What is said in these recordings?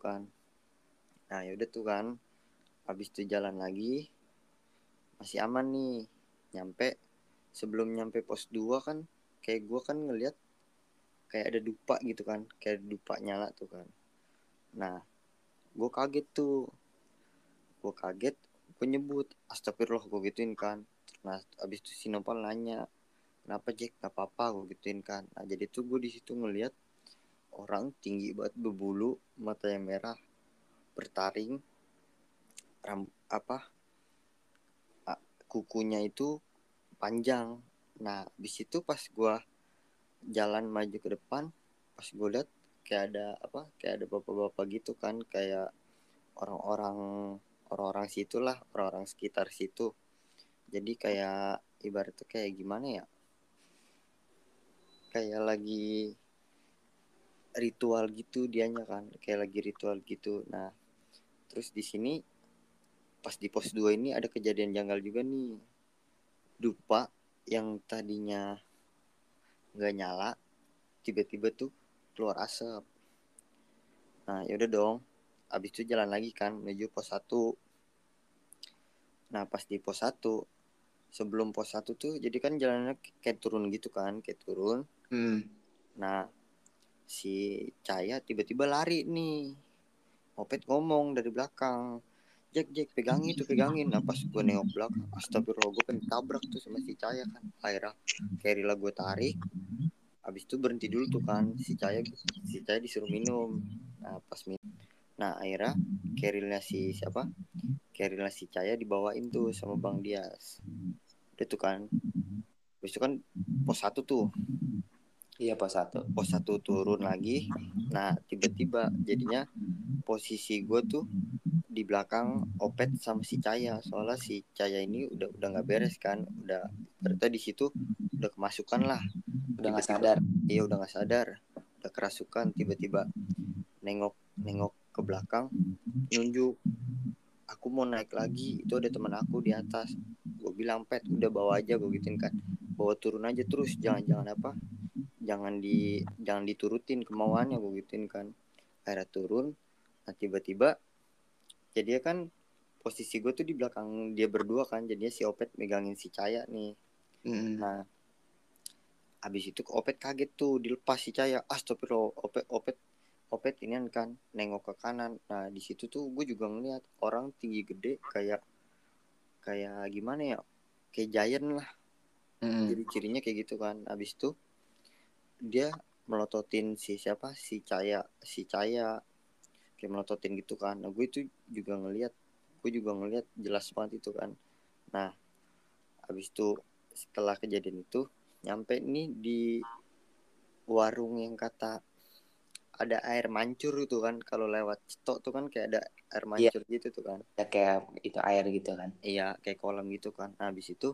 kan. Nah yaudah tuh kan, habis itu jalan lagi, masih aman nih. Nyampe, sebelum nyampe pos 2 kan, kayak gue kan ngeliat kayak ada dupa gitu kan, kayak dupa nyala tuh kan. Nah gue kaget tuh, gue nyebut astagfirullah, gue gituin kan. Nah abis itu si Nopal nanya, kenapa Jack? Gak apa-apa, gue gituin kan. Nah jadi tuh gue disitu ngeliat orang tinggi banget, berbulu, matanya merah, bertaring, kukunya itu panjang. Nah abis itu pas gue jalan maju ke depan, pas gue liat kayak ada kayak ada bapak-bapak gitu kan, kayak orang-orang situlah, orang-orang sekitar situ. Jadi kayak ibaratnya kayak gimana ya, kayak lagi ritual gitu dianya kan, kayak lagi ritual gitu. Nah terus di sini pas di pos 2 ini ada kejadian janggal juga nih. Dupa yang tadinya nggak nyala tiba-tiba tuh keluar asap. Nah yaudah dong, abis itu jalan lagi kan menuju pos 1. Nah pas di pos 1, sebelum pos 1 tuh jadi kan jalannya kayak turun gitu kan, kayak turun. Nah si Caya tiba-tiba lari nih, Opet ngomong dari belakang, Jack pegangin. Nah pas gue nengok belakang, astagfirullah, gue pengen tabrak tuh sama si Caya kan. Akhirnya carry lah gue tarik, habis itu berhenti dulu tuh kan. Si Caya disuruh minum. Nah pas minum, nah akhirnya carry-nya si Caya dibawain tuh sama Bang Dias. Udah tuh kan, habis itu kan pos 1 tuh. Iya pos 1 turun lagi. Nah tiba-tiba jadinya posisi gue tuh di belakang Opet sama si Caya, soalnya si Caya ini udah nggak beres kan, udah ternyata di situ udah kemasukan lah, udah nggak sadar. Iya udah nggak sadar, udah kerasukan. Tiba-tiba nengok ke belakang, nunjuk, aku mau naik lagi, itu ada teman aku di atas. Gue bilang, Pet udah bawa aja, gue gituin kan, bawa turun aja terus, jangan diturutin kemauannya, gue gituin kan. Akhirnya turun. Nah tiba-tiba jadinya kan posisi gue tuh di belakang dia berdua kan, jadinya si Opet megangin si Caya nih. Nah abis itu Opet kaget tuh, dilepas si Caya, astagfirullah. Opet ini kan nengok ke kanan. Nah di situ tuh gue juga ngeliat orang tinggi gede, kayak gimana ya, kayak giant lah. Ciri-cirinya kayak gitu kan. Abis itu dia melototin si Caya kayak melototin gitu kan. Nah gue itu juga ngeliat, jelas banget itu kan. Nah abis itu setelah kejadian itu, nyampe nih di warung yang kata ada air mancur itu kan, kalau lewat cetok tuh kan kayak ada air mancur gitu tuh kan, ya kayak itu air gitu kan, iya kayak kolam gitu kan. Nah habis itu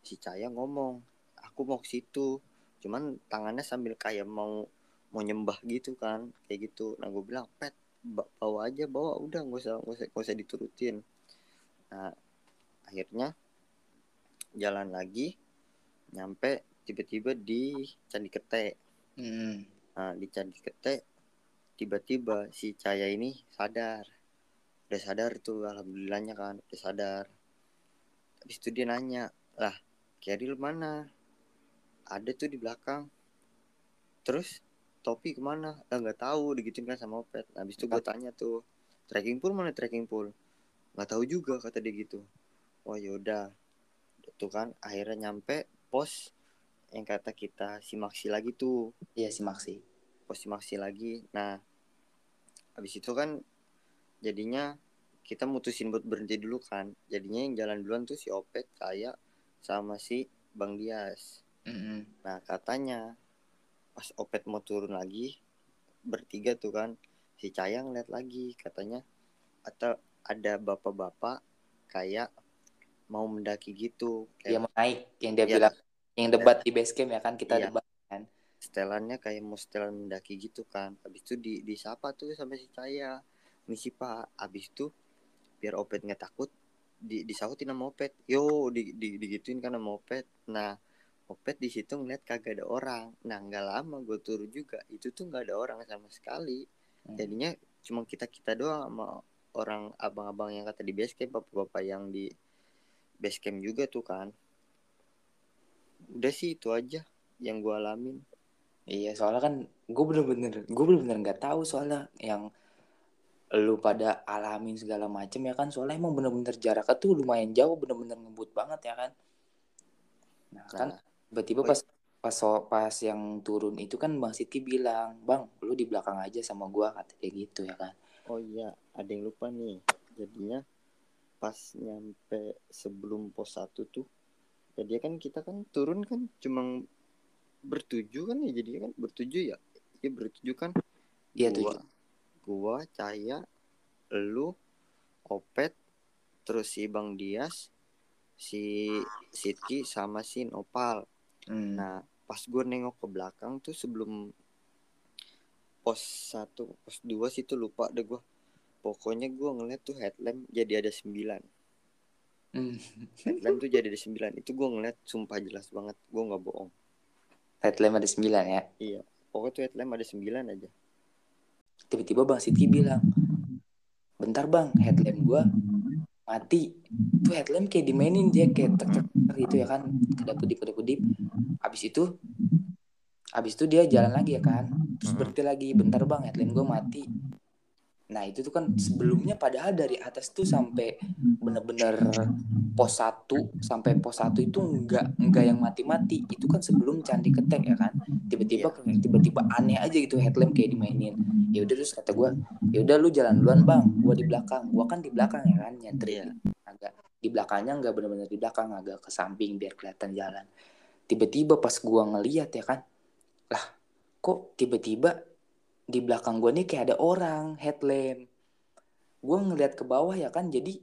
si Caya ngomong, aku mau ke situ, cuman tangannya sambil kayak mau nyembah gitu kan, kayak gitu. Nah gue bilang, Pet bawa aja, bawa, udah nggak usah diturutin. Nah akhirnya jalan lagi, nyampe tiba-tiba di Candi Kete. Nah di Candi Kete tiba-tiba si Caya ini sadar. Udah sadar tuh, alhamdulillahnya kan, udah sadar. Habis itu dia nanya, lah Keril mana? Ada tuh di belakang. Terus Topi kemana? Lah gak tahu, digituin kan sama Opet. Nah, habis itu gue tanya tuh, trekking pool mana trekking pool? Gak tahu juga, kata dia gitu. Oh yaudah, itu kan akhirnya nyampe pos yang kata kita si Maksi lagi tuh. Iya si Maksi, posisi lagi. Nah habis itu kan jadinya kita mutusin buat berhenti dulu kan. Jadinya yang jalan duluan tuh si Opet, Caya sama si Bang Dias. Nah katanya pas Opet mau turun lagi bertiga tuh kan, si Caya ngeliat lagi, katanya atau ada bapak-bapak kayak mau mendaki gitu, kayak mau naik, yang dia bilang yang debat di base camp ya kan, kita debat kan, setelannya kayak mau setelan mendaki gitu kan. Habis itu disapa tuh sama si Caya, misi Pak. Habis itu biar Opet nggak takut, disautin sama Opet, yo digituin kan sama Opet. Nah Opet di situ ngeliat kagak ada orang. Nah nggak lama gue turun juga, itu tuh nggak ada orang sama sekali. Jadinya cuma kita doang sama orang abang-abang yang kata di base camp, bapak-bapak yang di base camp juga tuh kan. Udah sih itu aja yang gue alamin. Iya, soalnya kan gue bener-bener nggak tahu soalnya yang lu pada alamin segala macem ya kan, soalnya emang bener-bener jaraknya tuh lumayan jauh, bener-bener ngebut banget ya kan. Nah kan tiba-tiba pas yang turun itu kan Bang Siti bilang, "Bang, lu di belakang aja sama gua," katanya gitu ya kan. Oh iya, ada yang lupa nih. Jadinya pas nyampe sebelum pos 1 tuh, jadi kan kita kan turun kan cuma bertujuh kan ya, jadinya kan bertujuh ya. Iya bertujuh kan. Iya tujuh. Gua, Cahaya, lu, Opet, terus si Bang Dias, si Siti sama si Nopal. Nah, pas gue nengok ke belakang tuh sebelum pos 1, pos 2 sih tuh lupa deh gue. Pokoknya gue ngeliat tuh headlamp jadi ada 9. Headlamp tuh jadi ada 9. Itu gue ngeliat sumpah jelas banget, gue gak bohong. Headlamp ada 9 ya? Iya, pokoknya tuh headlamp ada 9 aja. Tiba-tiba Bang Siti bilang, "Bentar Bang, headlamp gue mati." Itu headlamp kayak dimainin dia kayak tek-tek gitu ya kan, kedap-kedip. Abis itu dia jalan lagi ya kan, terus berhenti lagi, "Bentar Bang, headlamp gue mati." Nah itu tuh kan sebelumnya padahal dari atas tuh sampai bener-bener pos 1 sampai pos 1 itu enggak yang mati-mati. Itu kan sebelum Candi Ketek ya kan. Tiba-tiba aneh aja gitu headlamp kayak dimainin. Ya udah terus kata gue, "Ya udah lu jalan duluan Bang, gue di belakang." Gue kan di belakang ya kan, nyantri ya. Agak di belakangnya, enggak bener-bener di belakang, agak ke samping biar kelihatan jalan. Tiba-tiba pas gue ngeliat ya kan, lah kok tiba-tiba di belakang gue nih kayak ada orang headlamp. Gue ngeliat ke bawah ya kan, jadi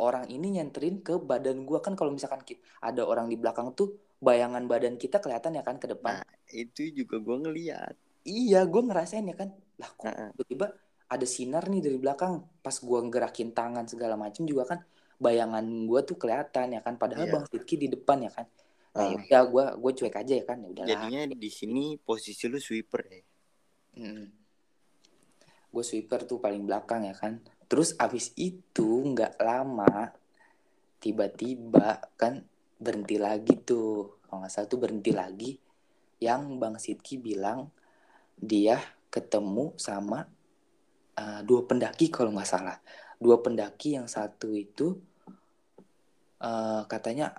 orang ini nyenterin ke badan gue kan. Kalau misalkan ada orang di belakang tuh bayangan badan kita kelihatan ya kan ke depan. Nah, itu juga gue ngeliat. Iya, gue ngerasain ya kan. Lah kok tiba-tiba ada sinar nih dari belakang. Pas gue ngerakin tangan segala macam juga kan, bayangan gue tuh kelihatan ya kan. Padahal Bang Fitki di depan ya kan. Nah udah gue cuek aja ya kan. Yaudah jadinya lah. Di sini posisi lu sweeper ya. Gue sweeper tuh paling belakang ya kan. Terus abis itu gak lama tiba-tiba kan berhenti lagi tuh. Kalau gak salah tuh berhenti lagi. Yang Bang Sidki bilang dia ketemu sama dua pendaki kalau gak salah. Dua pendaki yang satu itu katanya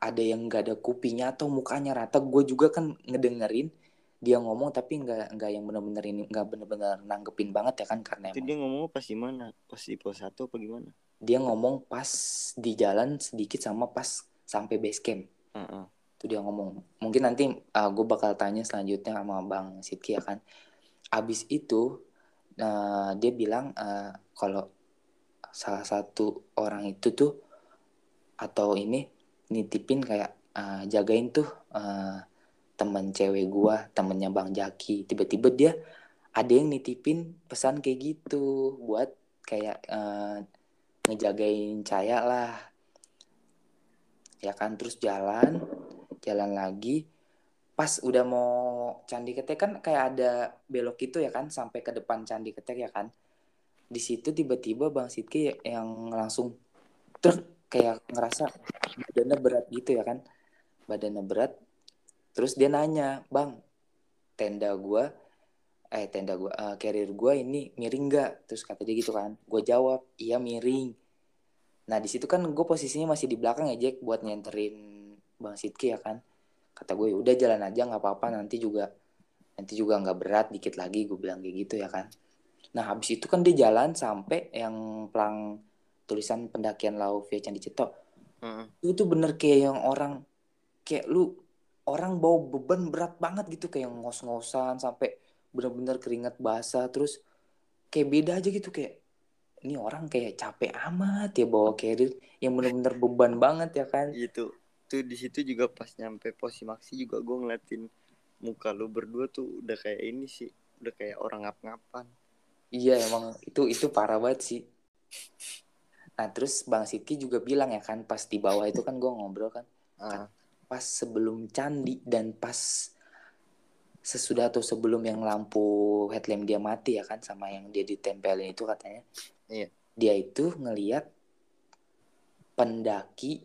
ada yang gak ada kupingnya atau mukanya rata. Gue juga kan ngedengerin dia ngomong tapi nggak yang benar-benar ini, nggak benar-benar nanggepin banget ya kan, karena itu dia ngomong pas di mana, pas di pos 1 apa gimana? Dia ngomong pas di jalan sedikit sama pas sampai base camp. Itu dia ngomong. Mungkin nanti gue bakal tanya selanjutnya sama Bang Sidki ya kan. Abis itu dia bilang kalau salah satu orang itu tuh atau ini nitipin kayak jagain tuh temen cewek gua, temennya Bang Jaki. Tiba-tiba dia ada yang nitipin pesan kayak gitu buat kayak ngejagain Caya lah ya kan. Terus jalan lagi. Pas udah mau Candi Ketek kan kayak ada belok itu ya kan, sampai ke depan Candi Ketek ya kan. Di situ tiba-tiba Bang Sidki yang langsung kayak ngerasa badannya berat gitu ya kan, badannya berat. Terus dia nanya, "Bang, carrier gue ini miring gak?" Terus kata dia gitu kan. Gue jawab, "Iya miring." Nah di situ kan gue posisinya masih di belakang ya Jack, buat nyenterin Bang Sidki ya kan. Kata gue, "Udah jalan aja gak apa-apa, nanti juga gak berat, dikit lagi," gue bilang kayak gitu ya kan. Nah habis itu kan dia jalan sampai yang pelang tulisan pendakian Lawu via Candi Cetok. Itu tuh bener kayak yang orang, kayak lu orang bawa beban berat banget gitu, kayak ngos-ngosan sampai benar-benar keringat basah. Terus kayak beda aja gitu, kayak ini orang kayak capek amat ya bawa carrier yang benar-benar beban banget ya kan. Itu tuh di situ juga pas nyampe Posimaksi juga gue ngeliatin muka lu berdua tuh udah kayak ini sih, udah kayak orang ngap-ngapan. Iya emang itu parah banget sih. Nah terus Bang Sidki juga bilang ya kan, pas di bawah itu kan gue ngobrol kan. Pas sebelum candi dan pas sesudah atau sebelum yang lampu headlamp dia mati ya kan, sama yang dia ditempelin itu katanya. Iya. Dia itu ngelihat pendaki,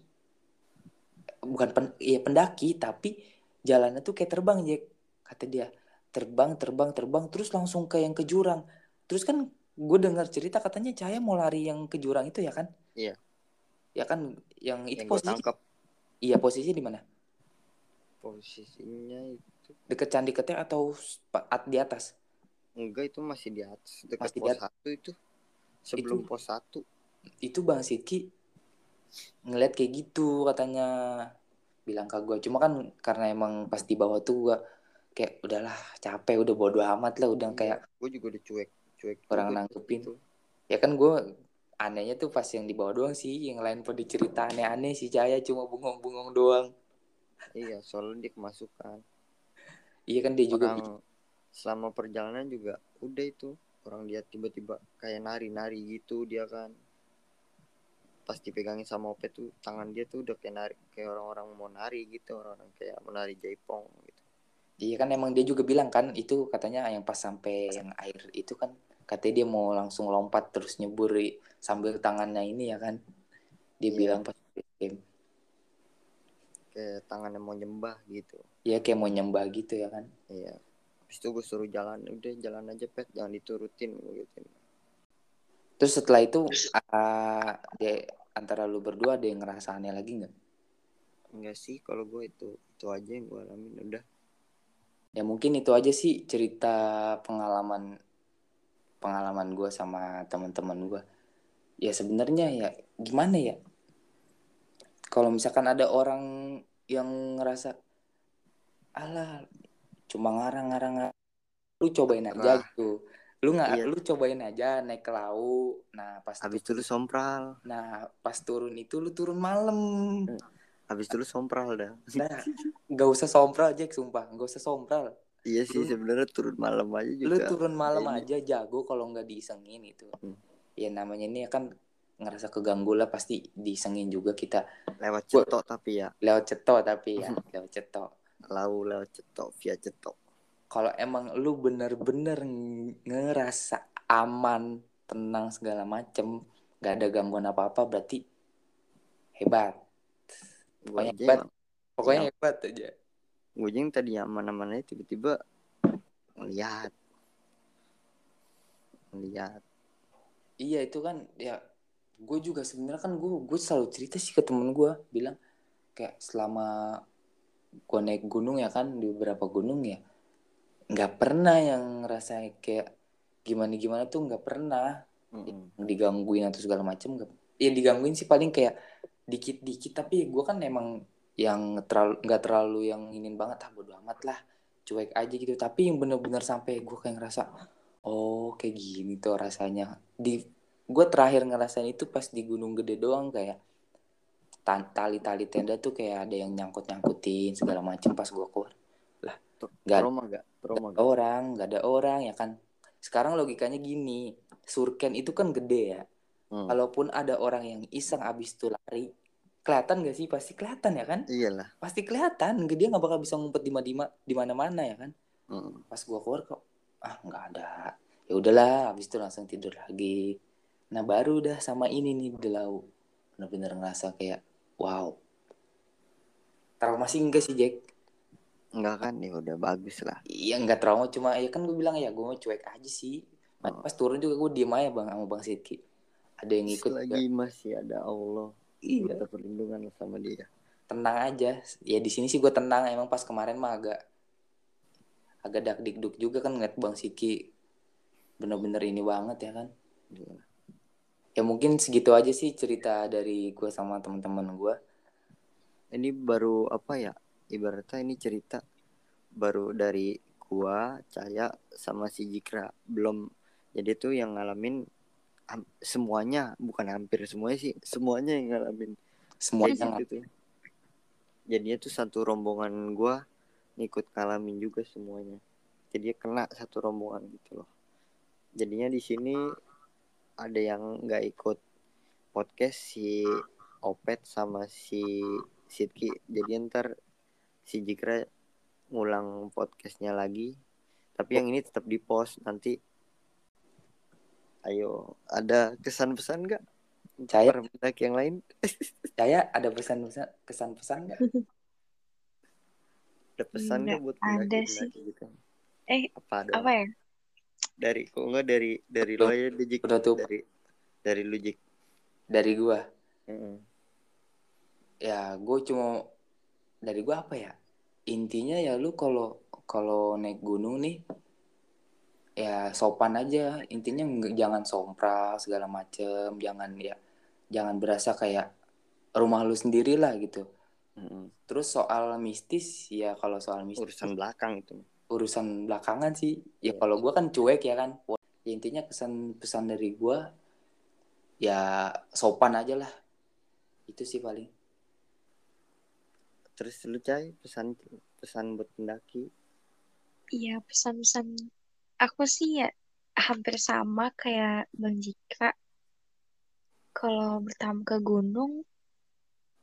pendaki tapi jalannya tuh kayak terbang, Jack. Kata dia, terbang terus langsung ke yang ke jurang. Terus kan gue dengar cerita katanya Cahaya mau lari yang ke jurang itu ya kan? Iya. Ya kan yang itu posisi. Iya, posisinya di mana? Posisinya itu dekat Candi Ketir atau di atas? Enggak, itu masih di atas, dekat pos 1 itu. Sebelum itu, pos 1. Itu Bang Sidki ngeliat kayak gitu katanya, bilang ke gue. Cuma kan karena emang pas di bawah tuh gue kayak udahlah capek, udah bodo amat lah, udah kayak gue juga udah cuek orang nangkepin tuh. Ya kan gue anehnya tuh pas yang di bawah doang sih, yang lain pada cerita aneh-aneh, si Cahaya cuma bengong-bengong doang. Iya, soalnya dia kemasukan. Iya kan dia orang juga selama perjalanan juga udah itu orang dia tiba-tiba kayak nari-nari gitu dia kan. Pas dipegangin sama Opet tuh tangan dia tuh udah kayak nari, kayak orang-orang mau nari gitu, orang-orang kayak mau nari jaipong gitu. Iya kan emang dia juga bilang kan itu katanya yang pas sampai yang air itu kan katanya dia mau langsung lompat terus nyebur sambil tangannya ini ya kan. Dia bilang pas game kayak tangannya mau nyembah gitu. Iya kayak mau nyembah gitu ya kan. Iya. Habis itu gue suruh jalan, udah jalan aja Pet, jangan diturutin gitu. Terus setelah itu dia, antara lu berdua ada yang ngerasa aneh lagi enggak? Enggak sih, kalau gue itu aja yang gue alamin udah. Ya mungkin itu aja sih cerita pengalaman gue sama teman-teman gue. Ya sebenarnya ya gimana ya, kalau misalkan ada orang yang ngerasa alah cuma ngarang-ngarang, lu cobain aja gitu, lu cobain aja naik ke Lawu. Nah pas habis itu lu sompral. Nah pas turun itu lu turun malam. Habis itu lu sompral dah. Nah nggak usah sompral Jack, sumpah nggak usah sompral. Iya sih sebenarnya turun malam aja juga. Lu turun malam aja jago kalau nggak diisengin itu. Ya namanya ini kan ngerasa keganggu lah pasti diisengin juga kita. Lewat cetok tapi ya. Lewat cetok via cetok. Kalau emang lu bener-bener ngerasa aman, tenang segala macem, nggak ada gangguan apa-apa berarti hebat. Pokoknya hebat aja. Gue yang tadi aman-aman aja tiba-tiba melihat. Iya itu kan ya gue juga sebenarnya kan gue selalu cerita sih ke temen gue, bilang kayak selama gue naik gunung ya kan, di beberapa gunung ya nggak pernah yang ngerasa kayak gimana tuh, nggak pernah digangguin atau segala macem. Ya digangguin sih paling kayak dikit-dikit, tapi gue kan emang yang nggak terlalu yang ingin banget, bodo amat lah, cuek aja gitu. Tapi yang bener-bener sampai gue kayak ngerasa oh kayak gini tuh rasanya. Gue terakhir ngerasain itu pas di Gunung Gede doang, kayak tali-tali tenda tuh kayak ada yang nyangkut-nyangkutin segala macem pas gue keluar lah. Nggak ada orang ya kan. Sekarang logikanya gini, Surken itu kan gede ya. Walaupun ada orang yang iseng abis itu lari, kelihatan gak sih? Pasti kelihatan ya kan? Iyalah. Pasti kelihatan, dia gak bakal bisa ngumpet di mana-mana ya kan? Pas gua keluar kok, gak ada. Ya udahlah, habis itu langsung tidur lagi. Nah baru udah sama ini nih di Lawu, bener-bener ngerasa kayak wow. Trauma sih enggak sih Jack? Enggak kan, ya udah bagus lah. Iya enggak trauma, cuma ya kan gue bilang ya gue mau cuek aja sih. Pas turun juga gue diem aja sama Bang Sidki. Ada yang ikut lagi masih ada Allah. Iya, kita perlindungan sama dia. Tenang aja. Ya di sini sih gue tenang. Emang pas kemarin mah agak dak-dikduk juga kan ngeliat Bang Sidki bener-bener ini banget ya kan. Ya mungkin segitu aja sih cerita dari gue sama teman-teman gue. Ini baru apa ya? Ibaratnya ini cerita baru dari gue, Cahaya sama si Jikra. Belum. Jadi tuh yang ngalamin semuanya, bukan hampir semuanya sih, semuanya yang ngalamin semuanya gitu tuh. Jadinya tuh satu rombongan gua ngikut ngalamin juga semuanya, jadi kena satu rombongan gitu loh. Jadinya di sini ada yang nggak ikut podcast si Opet sama si Sidki, jadi ntar si Jikra ngulang podcastnya lagi. Tapi yang ini tetap di post nanti. Ayo, ada kesan-pesan nggak? Caya permintaan yang lain. Caya ada pesan-pesan, kesan-pesan nggak? Ada pesannya buat laki-laki gitu. Apa ya? Dari kok nggak dari lo ya Lujik. Dari Lujik. Dari gua. Mm-hmm. Ya, gua cuma dari gua apa ya? Intinya ya lu kalau naik gunung nih ya sopan aja, intinya jangan sompral segala macem, jangan berasa kayak rumah lu sendiri lah gitu. Mm-hmm. Terus soal mistis ya, kalau soal mistis urusan belakangan sih ya. Yeah. Kalau gue kan cuek ya kan ya, intinya pesan dari gue ya sopan aja lah, itu sih paling. Terus lu Cai, pesan buat pendaki? Iya, pesan-pesan aku sih ya hampir sama kayak Bang Jika. Kalau bertamu ke gunung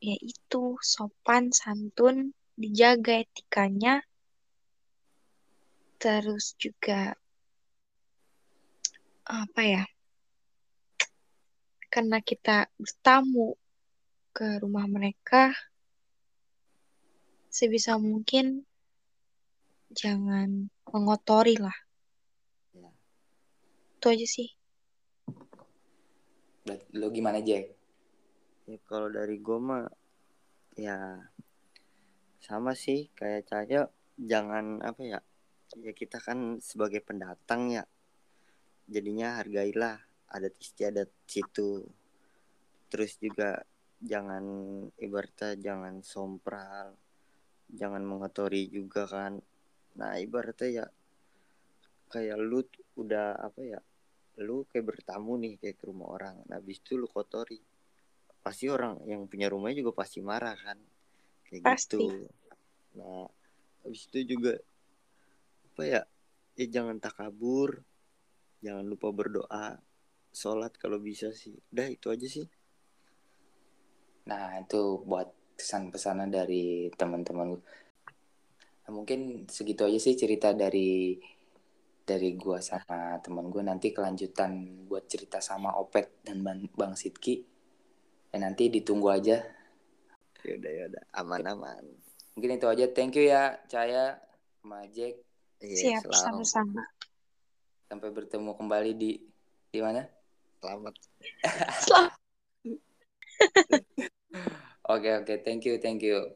ya itu sopan, santun, dijaga etikanya. Terus juga apa ya, karena kita bertamu ke rumah mereka, sebisa mungkin jangan mengotori lah. Ya. Itu aja sih. Lo gimana, Jack? Ya, kalau dari gue mah ya sama sih kayak Cahaya, jangan apa ya, ya kita kan sebagai pendatang ya, jadinya hargailah adat istiadat situ. Terus juga jangan ibaratnya jangan sompral, jangan mengotori juga kan. Nah ibaratnya ya kayak lu udah apa ya, lu kayak bertamu nih kayak ke rumah orang, nah habis itu lu kotori, pasti orang yang punya rumahnya juga pasti marah kan, kayak pasti. Gitu. Nah habis itu juga apa ya, ya jangan takabur, jangan lupa berdoa, sholat kalau bisa sih. Udah itu aja sih. Nah itu buat pesan-pesannya dari teman-teman. Nah, mungkin segitu aja sih cerita dari gua sama teman gua. Nanti kelanjutan buat cerita sama Opet dan Bang Sidki ya, nanti ditunggu aja. Yaudah aman. Mungkin itu aja. Thank you ya Caya sama Jack. Siap, sama-sama. Sampai bertemu kembali di mana? Selamat. Oke, thank you.